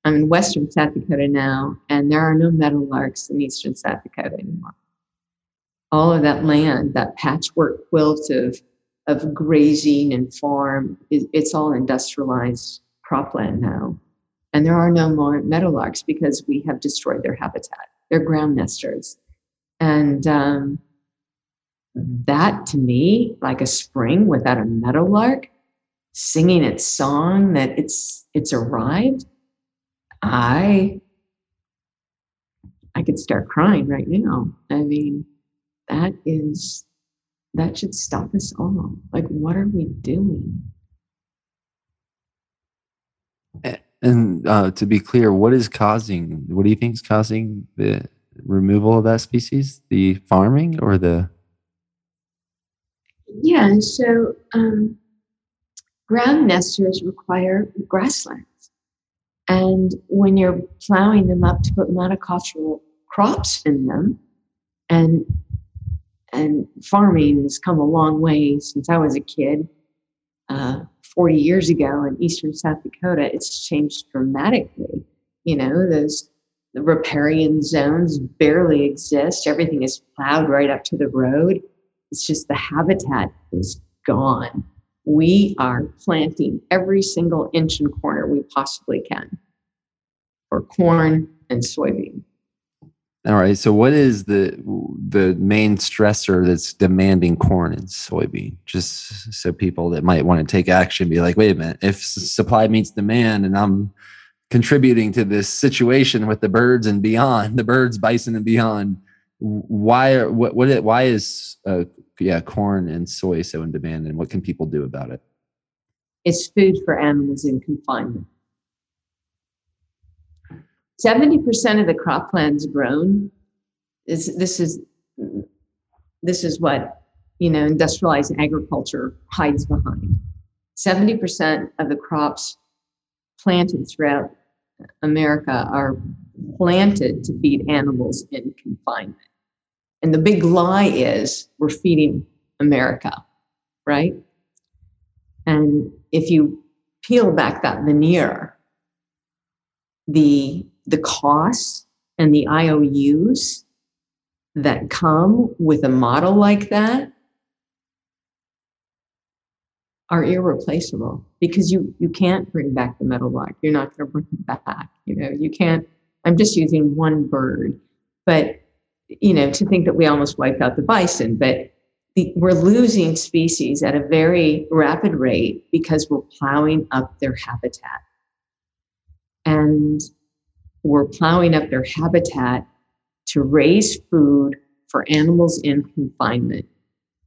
I'm in western South Dakota now, and there are no meadowlarks in eastern South Dakota anymore. All of that land, that patchwork quilt of grazing and farm, it's all industrialized cropland now. And there are no more meadowlarks because we have destroyed their habitat. They're ground nesters. And That to me, like a spring without a meadowlark singing its song that it's arrived, I could start crying right now. I mean, that should stop us all. Like, what are we doing? And to be clear, what do you think is causing the removal of that species? The farming or the... Yeah, so ground nesters require grasslands. And when you're plowing them up to put monocultural crops in them, and farming has come a long way since I was a kid, 40 years ago in eastern South Dakota, it's changed dramatically. You know, the riparian zones barely exist. Everything is plowed right up to the road. It's just the habitat is gone. We are planting every single inch and corner we possibly can for corn and soybean. All right. So what is the main stressor that's demanding corn and soybean? Just so people that might want to take action be like, wait a minute, if supply meets demand and I'm contributing to this situation with the birds and beyond, the birds, bison and beyond, why is corn and soy so in demand, and what can people do about it? It's food for animals in confinement. 70% of the croplands grown is what, you know, industrialized agriculture hides behind. 70% of the crops planted throughout America are planted to feed animals in confinement. And the big lie is we're feeding America, right? And if you peel back that veneer, the costs and the IOUs that come with a model like that are irreplaceable, because you can't bring back the meadowlark. You're not going to bring it back. You know, you can't. I'm just using one bird, but you know, to think that we almost wiped out the bison, but we're losing species at a very rapid rate because we're plowing up their habitat. And we're plowing up their habitat to raise food for animals in confinement.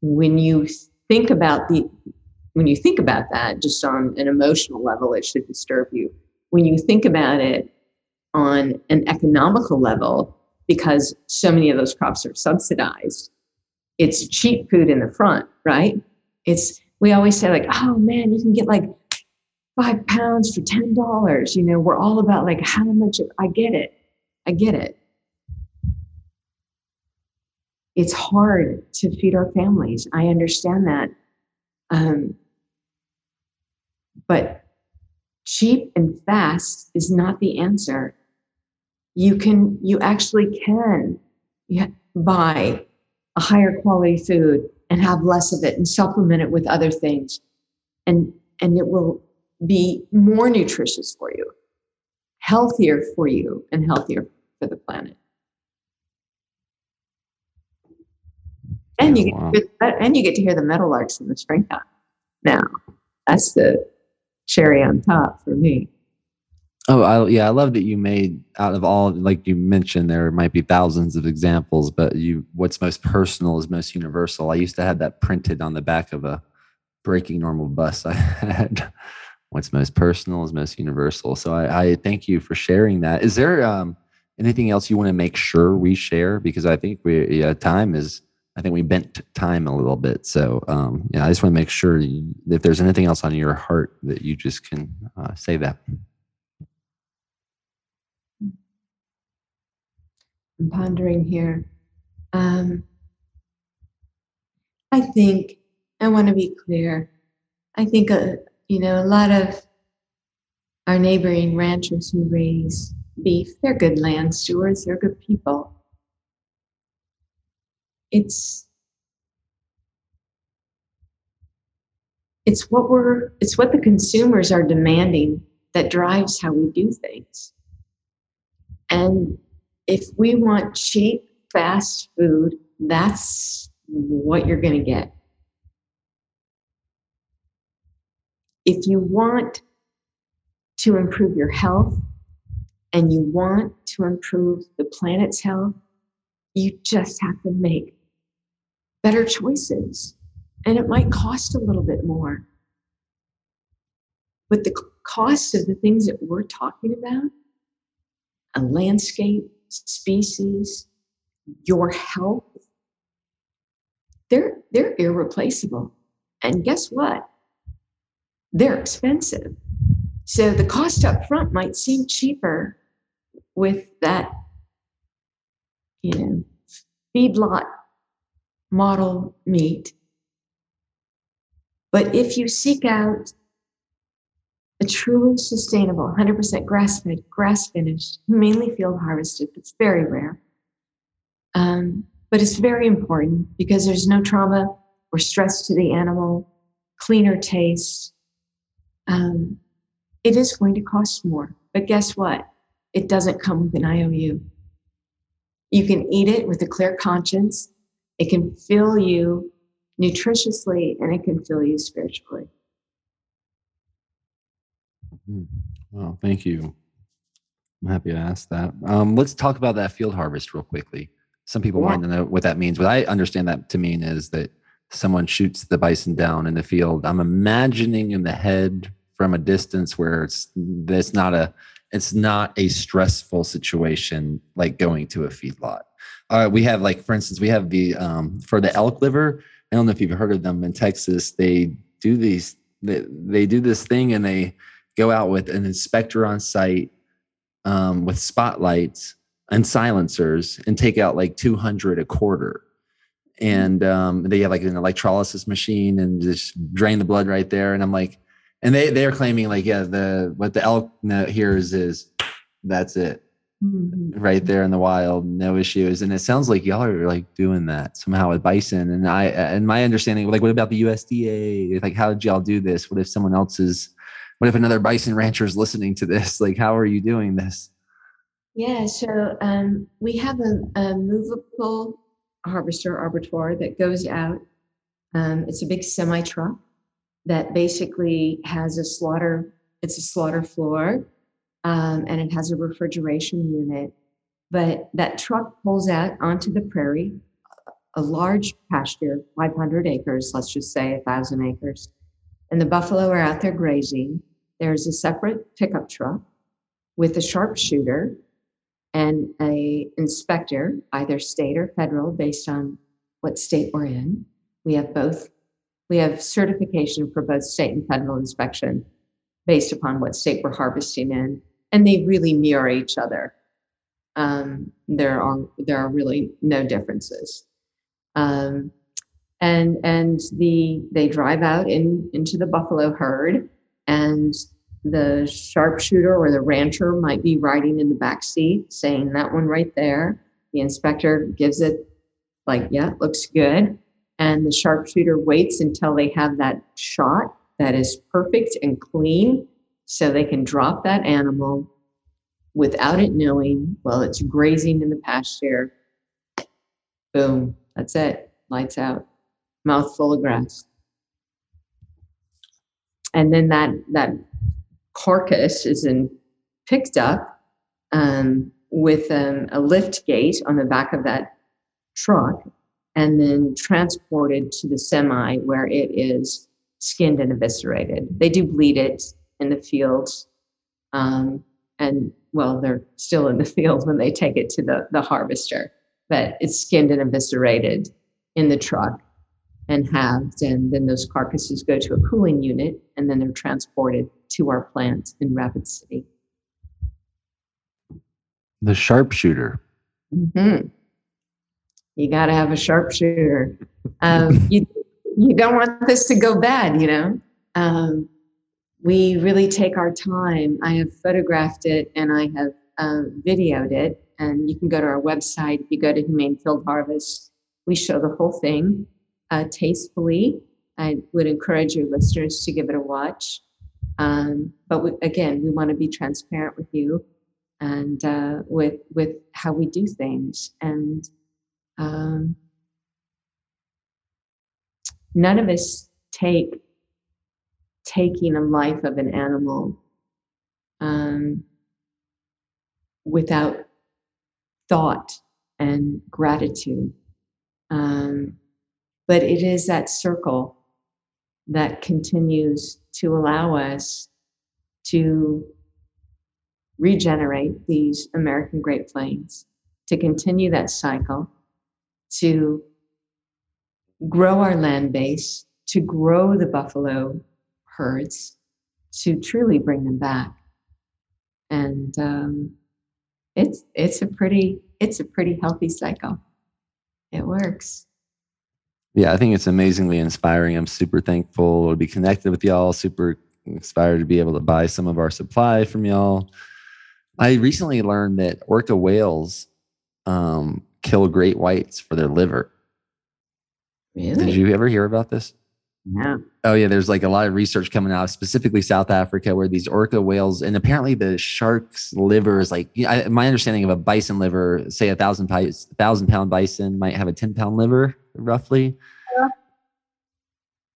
When you think about that, just on an emotional level, it should disturb you. When you think about it on an economical level, because so many of those crops are subsidized, it's cheap food in the front, right? We always say like, oh man, you can get like 5 pounds for $10. You know, we're all about like how much. I get it. It's hard to feed our families. I understand that. But cheap and fast is not the answer. You actually can buy a higher quality food and have less of it and supplement it with other things. And it will be more nutritious for you, healthier for you, and healthier for the planet. And you get to hear the meadowlarks in the springtime. Now, that's the cherry on top for me. Oh, I love that you made out of all, like you mentioned, there might be thousands of examples, but what's most personal is most universal. I used to have that printed on the back of a Breaking Normal bus I had. What's most personal is most universal. So I thank you for sharing that. Is there anything else you want to make sure we share? Because I think we bent time a little bit. So I just want to make sure if there's anything else on your heart that you just can say that. I'm pondering here. I think I want to be clear. I think a lot of our neighboring ranchers who raise beef, they're good land stewards, they're good people. It's what the consumers are demanding that drives how we do things. And if we want cheap, fast food, that's what you're going to get. If you want to improve your health and you want to improve the planet's health, you just have to make better choices. And it might cost a little bit more. But the cost of the things that we're talking about, a landscape, species, your health, they're irreplaceable. And guess what? They're expensive. So the cost up front might seem cheaper with that, you know, feedlot model meat. But if you seek out a truly sustainable, 100% grass-fed, grass-finished, mainly field-harvested, it's very rare. But it's very important because there's no trauma or stress to the animal, cleaner taste. It is going to cost more, but guess what? It doesn't come with an IOU. You can eat it with a clear conscience. It can fill you nutritiously, and it can fill you spiritually. Well, thank you. I'm happy to ask that. Let's talk about that field harvest real quickly. Some people want to know what that means. What I understand that to mean is that someone shoots the bison down in the field. I'm imagining in the head from a distance where it's not a stressful situation like going to a feedlot. We have, like, for instance, we have the for the elk liver. I don't know if you've heard of them in Texas. They do this thing, and they go out with an inspector on site with spotlights and silencers and take out like 200 a quarter. And they have like an electrolysis machine and just drain the blood right there. And I'm like, and they're claiming like, yeah, what the elk hears is that's it. Mm-hmm. Right there in the wild, no issues. And it sounds like y'all are like doing that somehow with bison. And my understanding, like, what about the USDA? Like, how did y'all do this? What if someone else is, what if another bison rancher is listening to this? Like, how are you doing this? Yeah, so we have a movable harvester arbitoire that goes out. It's a big semi-truck that basically has a slaughter. It's a slaughter floor, and it has a refrigeration unit. But that truck pulls out onto the prairie, a large pasture, 500 acres, let's just say 1,000 acres. And the buffalo are out there grazing. There's a separate pickup truck with a sharpshooter and an inspector, either state or federal, based on what state we're in. We have both. We have certification for both state and federal inspection based upon what state we're harvesting in. And they really mirror each other. There are really no differences. And they drive out into the buffalo herd, and the sharpshooter or the rancher might be riding in the back seat saying that one right there. The inspector gives it like, yeah, looks good. And the sharpshooter waits until they have that shot that is perfect and clean so they can drop that animal without it knowing, well, it's grazing in the pasture. Boom, that's it, lights out. Mouthful of grass. And then that carcass is picked up with a lift gate on the back of that truck and then transported to the semi where it is skinned and eviscerated. They do bleed it in the fields. And, well, they're still in the field when they take it to the harvester. But it's skinned and eviscerated in the truck and halved, and then those carcasses go to a cooling unit, and then they're transported to our plant in Rapid City. The sharpshooter. Mm-hmm. You got to have a sharpshooter. You don't want this to go bad, you know. We really take our time. I have photographed it, and I have videoed it, and you can go to our website. If you go to Humane Field Harvest, we show the whole thing. Tastefully, I would encourage your listeners to give it a watch. But we want to be transparent with you and with how we do things. And none of us take taking a life of an animal without thought and gratitude. But it is that circle that continues to allow us to regenerate these American Great Plains, to continue that cycle, to grow our land base, to grow the buffalo herds, to truly bring them back. And it's a pretty healthy cycle. It works. Yeah, I think it's amazingly inspiring. I'm super thankful to be connected with y'all, super inspired to be able to buy some of our supply from y'all. I recently learned that orca whales kill great whites for their liver. Really? Did you ever hear about this? No. Oh, yeah. There's like a lot of research coming out, specifically South Africa, where these orca whales, and apparently the shark's liver is like, my understanding of a bison liver, say 1,000-pound bison might have a 10-pound liver, roughly. Yeah.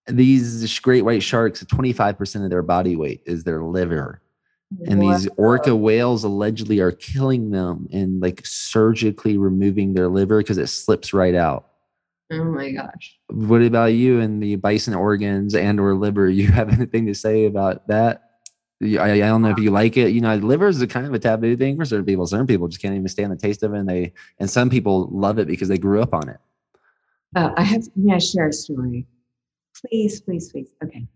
These great white sharks, 25% of their body weight is their liver. And these orca whales allegedly are killing them and like surgically removing their liver because it slips right out. Oh my gosh. What about you and the bison organs and or liver? You have anything to say about that? I don't know if you like it. You know, liver is a kind of a taboo thing for certain people. Certain people just can't even stand the taste of it. And some people love it because they grew up on it. I share a story. Please. Okay.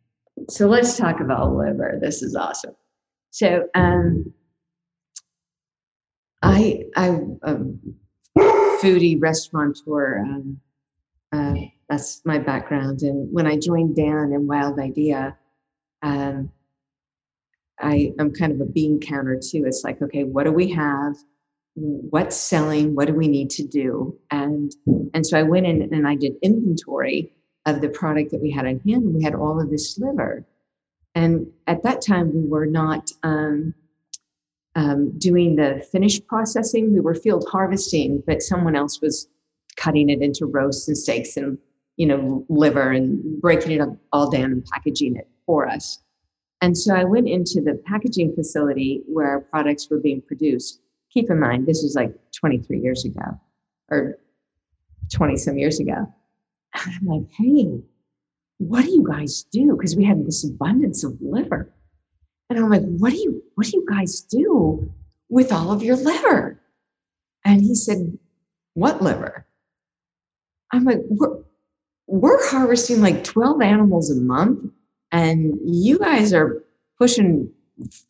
So let's talk about liver. This is awesome. So, foodie, restaurateur, that's my background. And when I joined Dan in Wild Idea, I'm kind of a bean counter too. It's like, okay, what do we have? What's selling? What do we need to do? And so I went in and I did inventory of the product that we had on hand, and we had all of this liver. And at that time, we were not doing the finished processing. We were field harvesting, but someone else was cutting it into roasts and steaks and, liver, and breaking it up all down and packaging it for us. And so I went into the packaging facility where our products were being produced. Keep in mind, this was like 23 years ago or 20 some years ago. And I'm like, hey, what do you guys do? Because we had this abundance of liver. And I'm like, what do you guys do with all of your liver? And he said, what liver? I'm like, we're harvesting like 12 animals a month, and you guys are pushing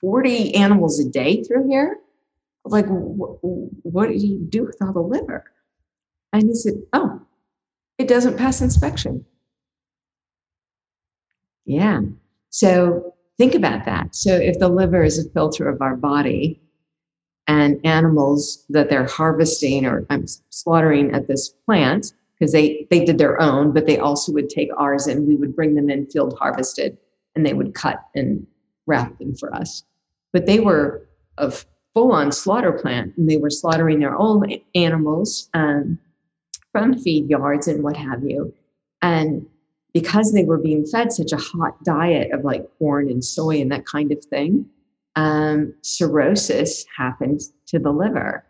40 animals a day through here. Like, what do you do with all the liver? And he said, oh, it doesn't pass inspection. Yeah. So think about that. So if the liver is a filter of our body, and animals that they're harvesting or slaughtering at this plant, because they did their own, but they also would take ours, and we would bring them in field harvested, and they would cut and wrap them for us. But they were a full-on slaughter plant, and they were slaughtering their own animals from feed yards and what have you. And because they were being fed such a hot diet of like corn and soy and that kind of thing, cirrhosis happened to the liver.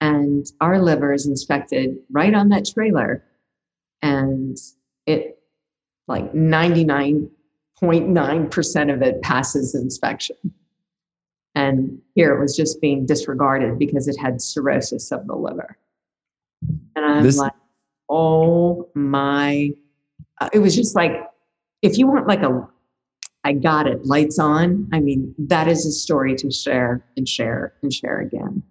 And our liver is inspected right on that trailer. And it, like 99.9% of it passes inspection. And here it was just being disregarded because it had cirrhosis of the liver. And I'm like, oh my. It was just like, if you want like a, I got it, lights on. I mean, that is a story to share and share and share again.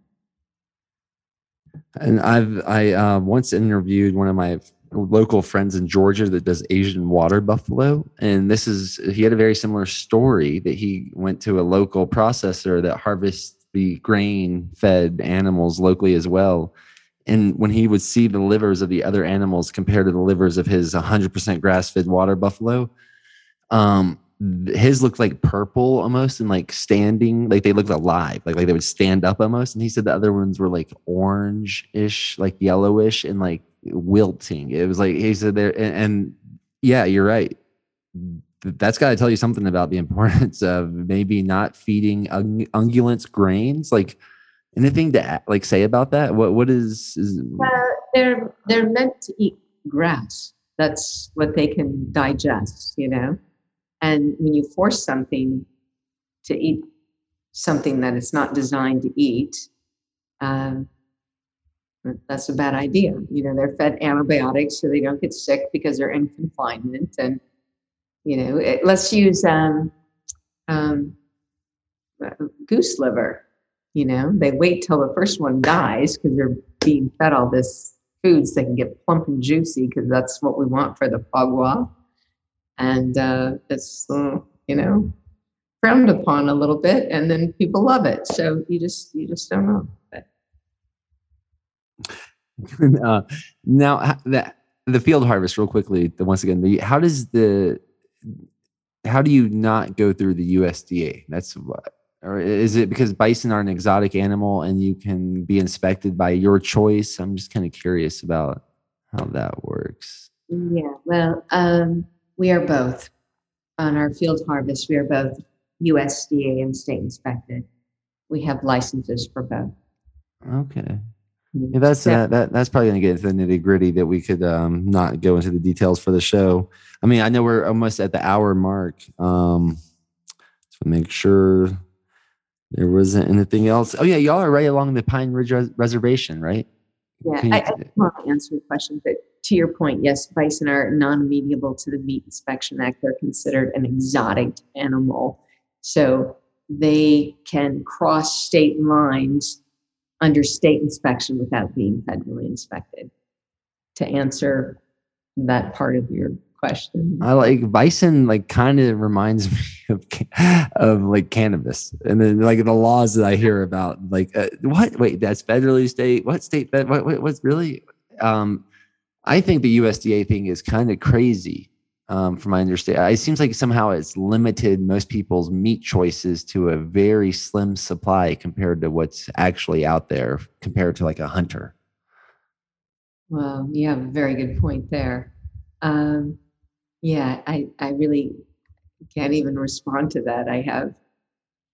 And I once interviewed one of my local friends in Georgia that does Asian water buffalo. And he had a very similar story that he went to a local processor that harvests the grain fed animals locally as well. And when he would see the livers of the other animals compared to the livers of his 100% grass-fed water buffalo, his looked like purple almost, and like standing, like they looked alive, like they would stand up almost. And he said the other ones were like orange-ish, like yellowish, and like wilting. It was like, he said there, and Yeah, you're right. That's got to tell you something about the importance of maybe not feeding ungulates grains. Like, anything to like say about that? What is they're meant to eat grass. That's what they can digest, you know. And when you force something to eat something that it's not designed to eat, that's a bad idea. You know, they're fed antibiotics so they don't get sick because they're in confinement. And, you know, let's use goose liver. You know, they wait till the first one dies because they're being fed all this food so they can get plump and juicy because that's what we want for the foie. And it's, you know, frowned upon a little bit, and then people love it. So you just don't know. Now the field harvest, real quickly, once again, how do you not go through the USDA? That's what, or is it because bison are an exotic animal and you can be inspected by your choice? I'm just kind of curious about how that works. Yeah, well, we are both on our field harvest. We are both USDA and state inspected. We have licenses for both. Okay. Yeah, that's probably going to get into the nitty gritty that we could not go into the details for the show. I mean, I know we're almost at the hour mark. So make sure there wasn't anything else. Oh yeah, y'all are right along the Pine Ridge Reservation, right? Yeah, I want to answer your question, but to your point, yes, bison are non-mediable to the Meat Inspection Act. They're considered an exotic animal, so they can cross state lines under state inspection without being federally inspected, to answer that part of your question. I like bison, like, kind of reminds me of like cannabis. And then like the laws that I hear about, like, what, wait, that's federally state, what state, what's really, I think the USDA thing is kind of crazy. From my understanding, it seems like somehow it's limited most people's meat choices to a very slim supply compared to what's actually out there, compared to like a hunter. Well, you have a very good point there. Yeah, I really can't even respond to that. I have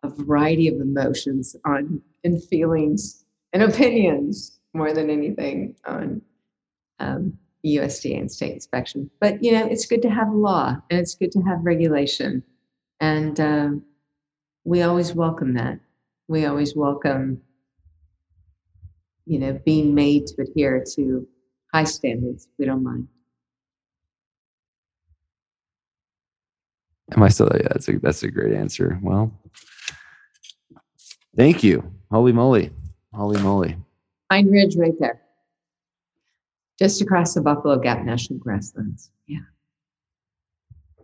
a variety of emotions on and feelings and opinions more than anything on USDA and state inspection. But, you know, it's good to have a law and it's good to have regulation. And we always welcome that. We always welcome, you know, being made to adhere to high standards. We don't mind. Am I still there? Yeah, that's a great answer. Well, thank you. Holy moly. Holy moly. Pine Ridge right there. Just across the Buffalo Gap National Grasslands. Yeah.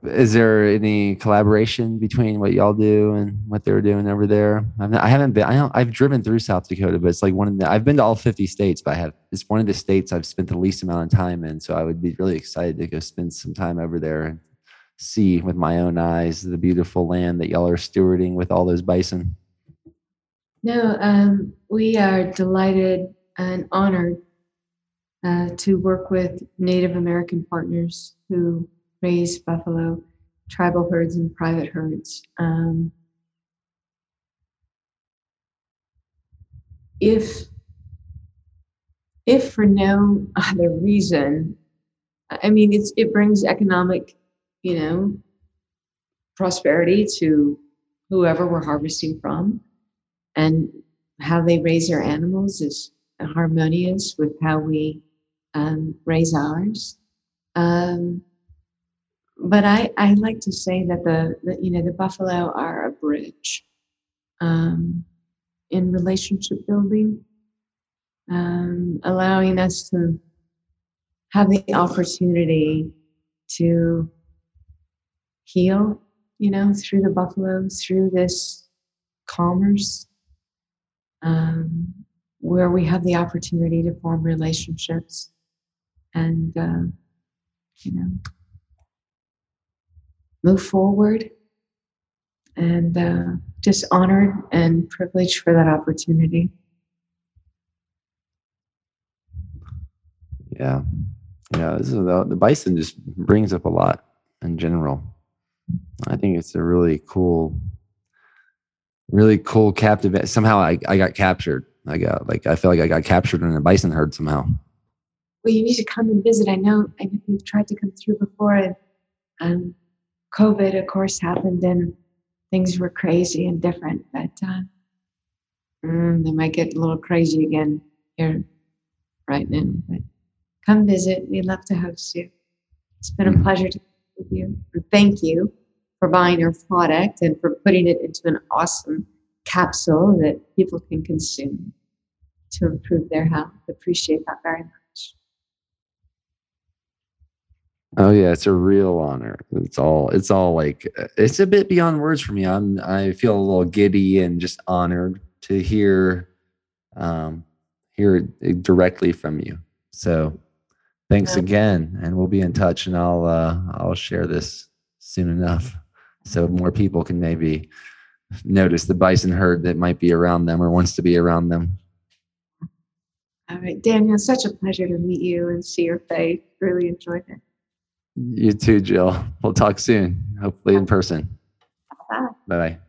Is there any collaboration between what y'all do and what they're doing over there? I've driven through South Dakota, but it's like I've been to all 50 states, but it's one of the states I've spent the least amount of time in. So I would be really excited to go spend some time over there and see with my own eyes the beautiful land that y'all are stewarding with all those bison. No, we are delighted and honored to work with Native American partners who raise buffalo, tribal herds, and private herds. If for no other reason, I mean, it brings economic, you know, prosperity to whoever we're harvesting from, and how they raise their animals is harmonious with how we raise ours. But I like to say that the buffalo are a bridge in relationship building, allowing us to have the opportunity to heal, you know, through the buffalo, through this commerce, where we have the opportunity to form relationships. And, you know, move forward, and just honored and privileged for that opportunity. Yeah. Yeah, this is the bison just brings up a lot in general. I think it's a really cool captive. Somehow I got captured. I feel like I got captured in a bison herd somehow. Well, you need to come and visit. I know you've tried to come through before, and COVID, of course, happened and things were crazy and different, but they might get a little crazy again here right now. But come visit. We'd love to host you. It's been a pleasure to be with you. Thank you for buying our product and for putting it into an awesome capsule that people can consume to improve their health. Appreciate that very much. Oh yeah, it's a real honor. It's all like, it's a bit beyond words for me. I feel a little giddy and just honored to hear it directly from you. So thanks again, and we'll be in touch, and I'll share this soon enough so more people can maybe notice the bison herd that might be around them or wants to be around them. All right, Daniel, such a pleasure to meet you and see your face. Really enjoyed it. You too, Jill. We'll talk soon, hopefully in person. Bye-bye.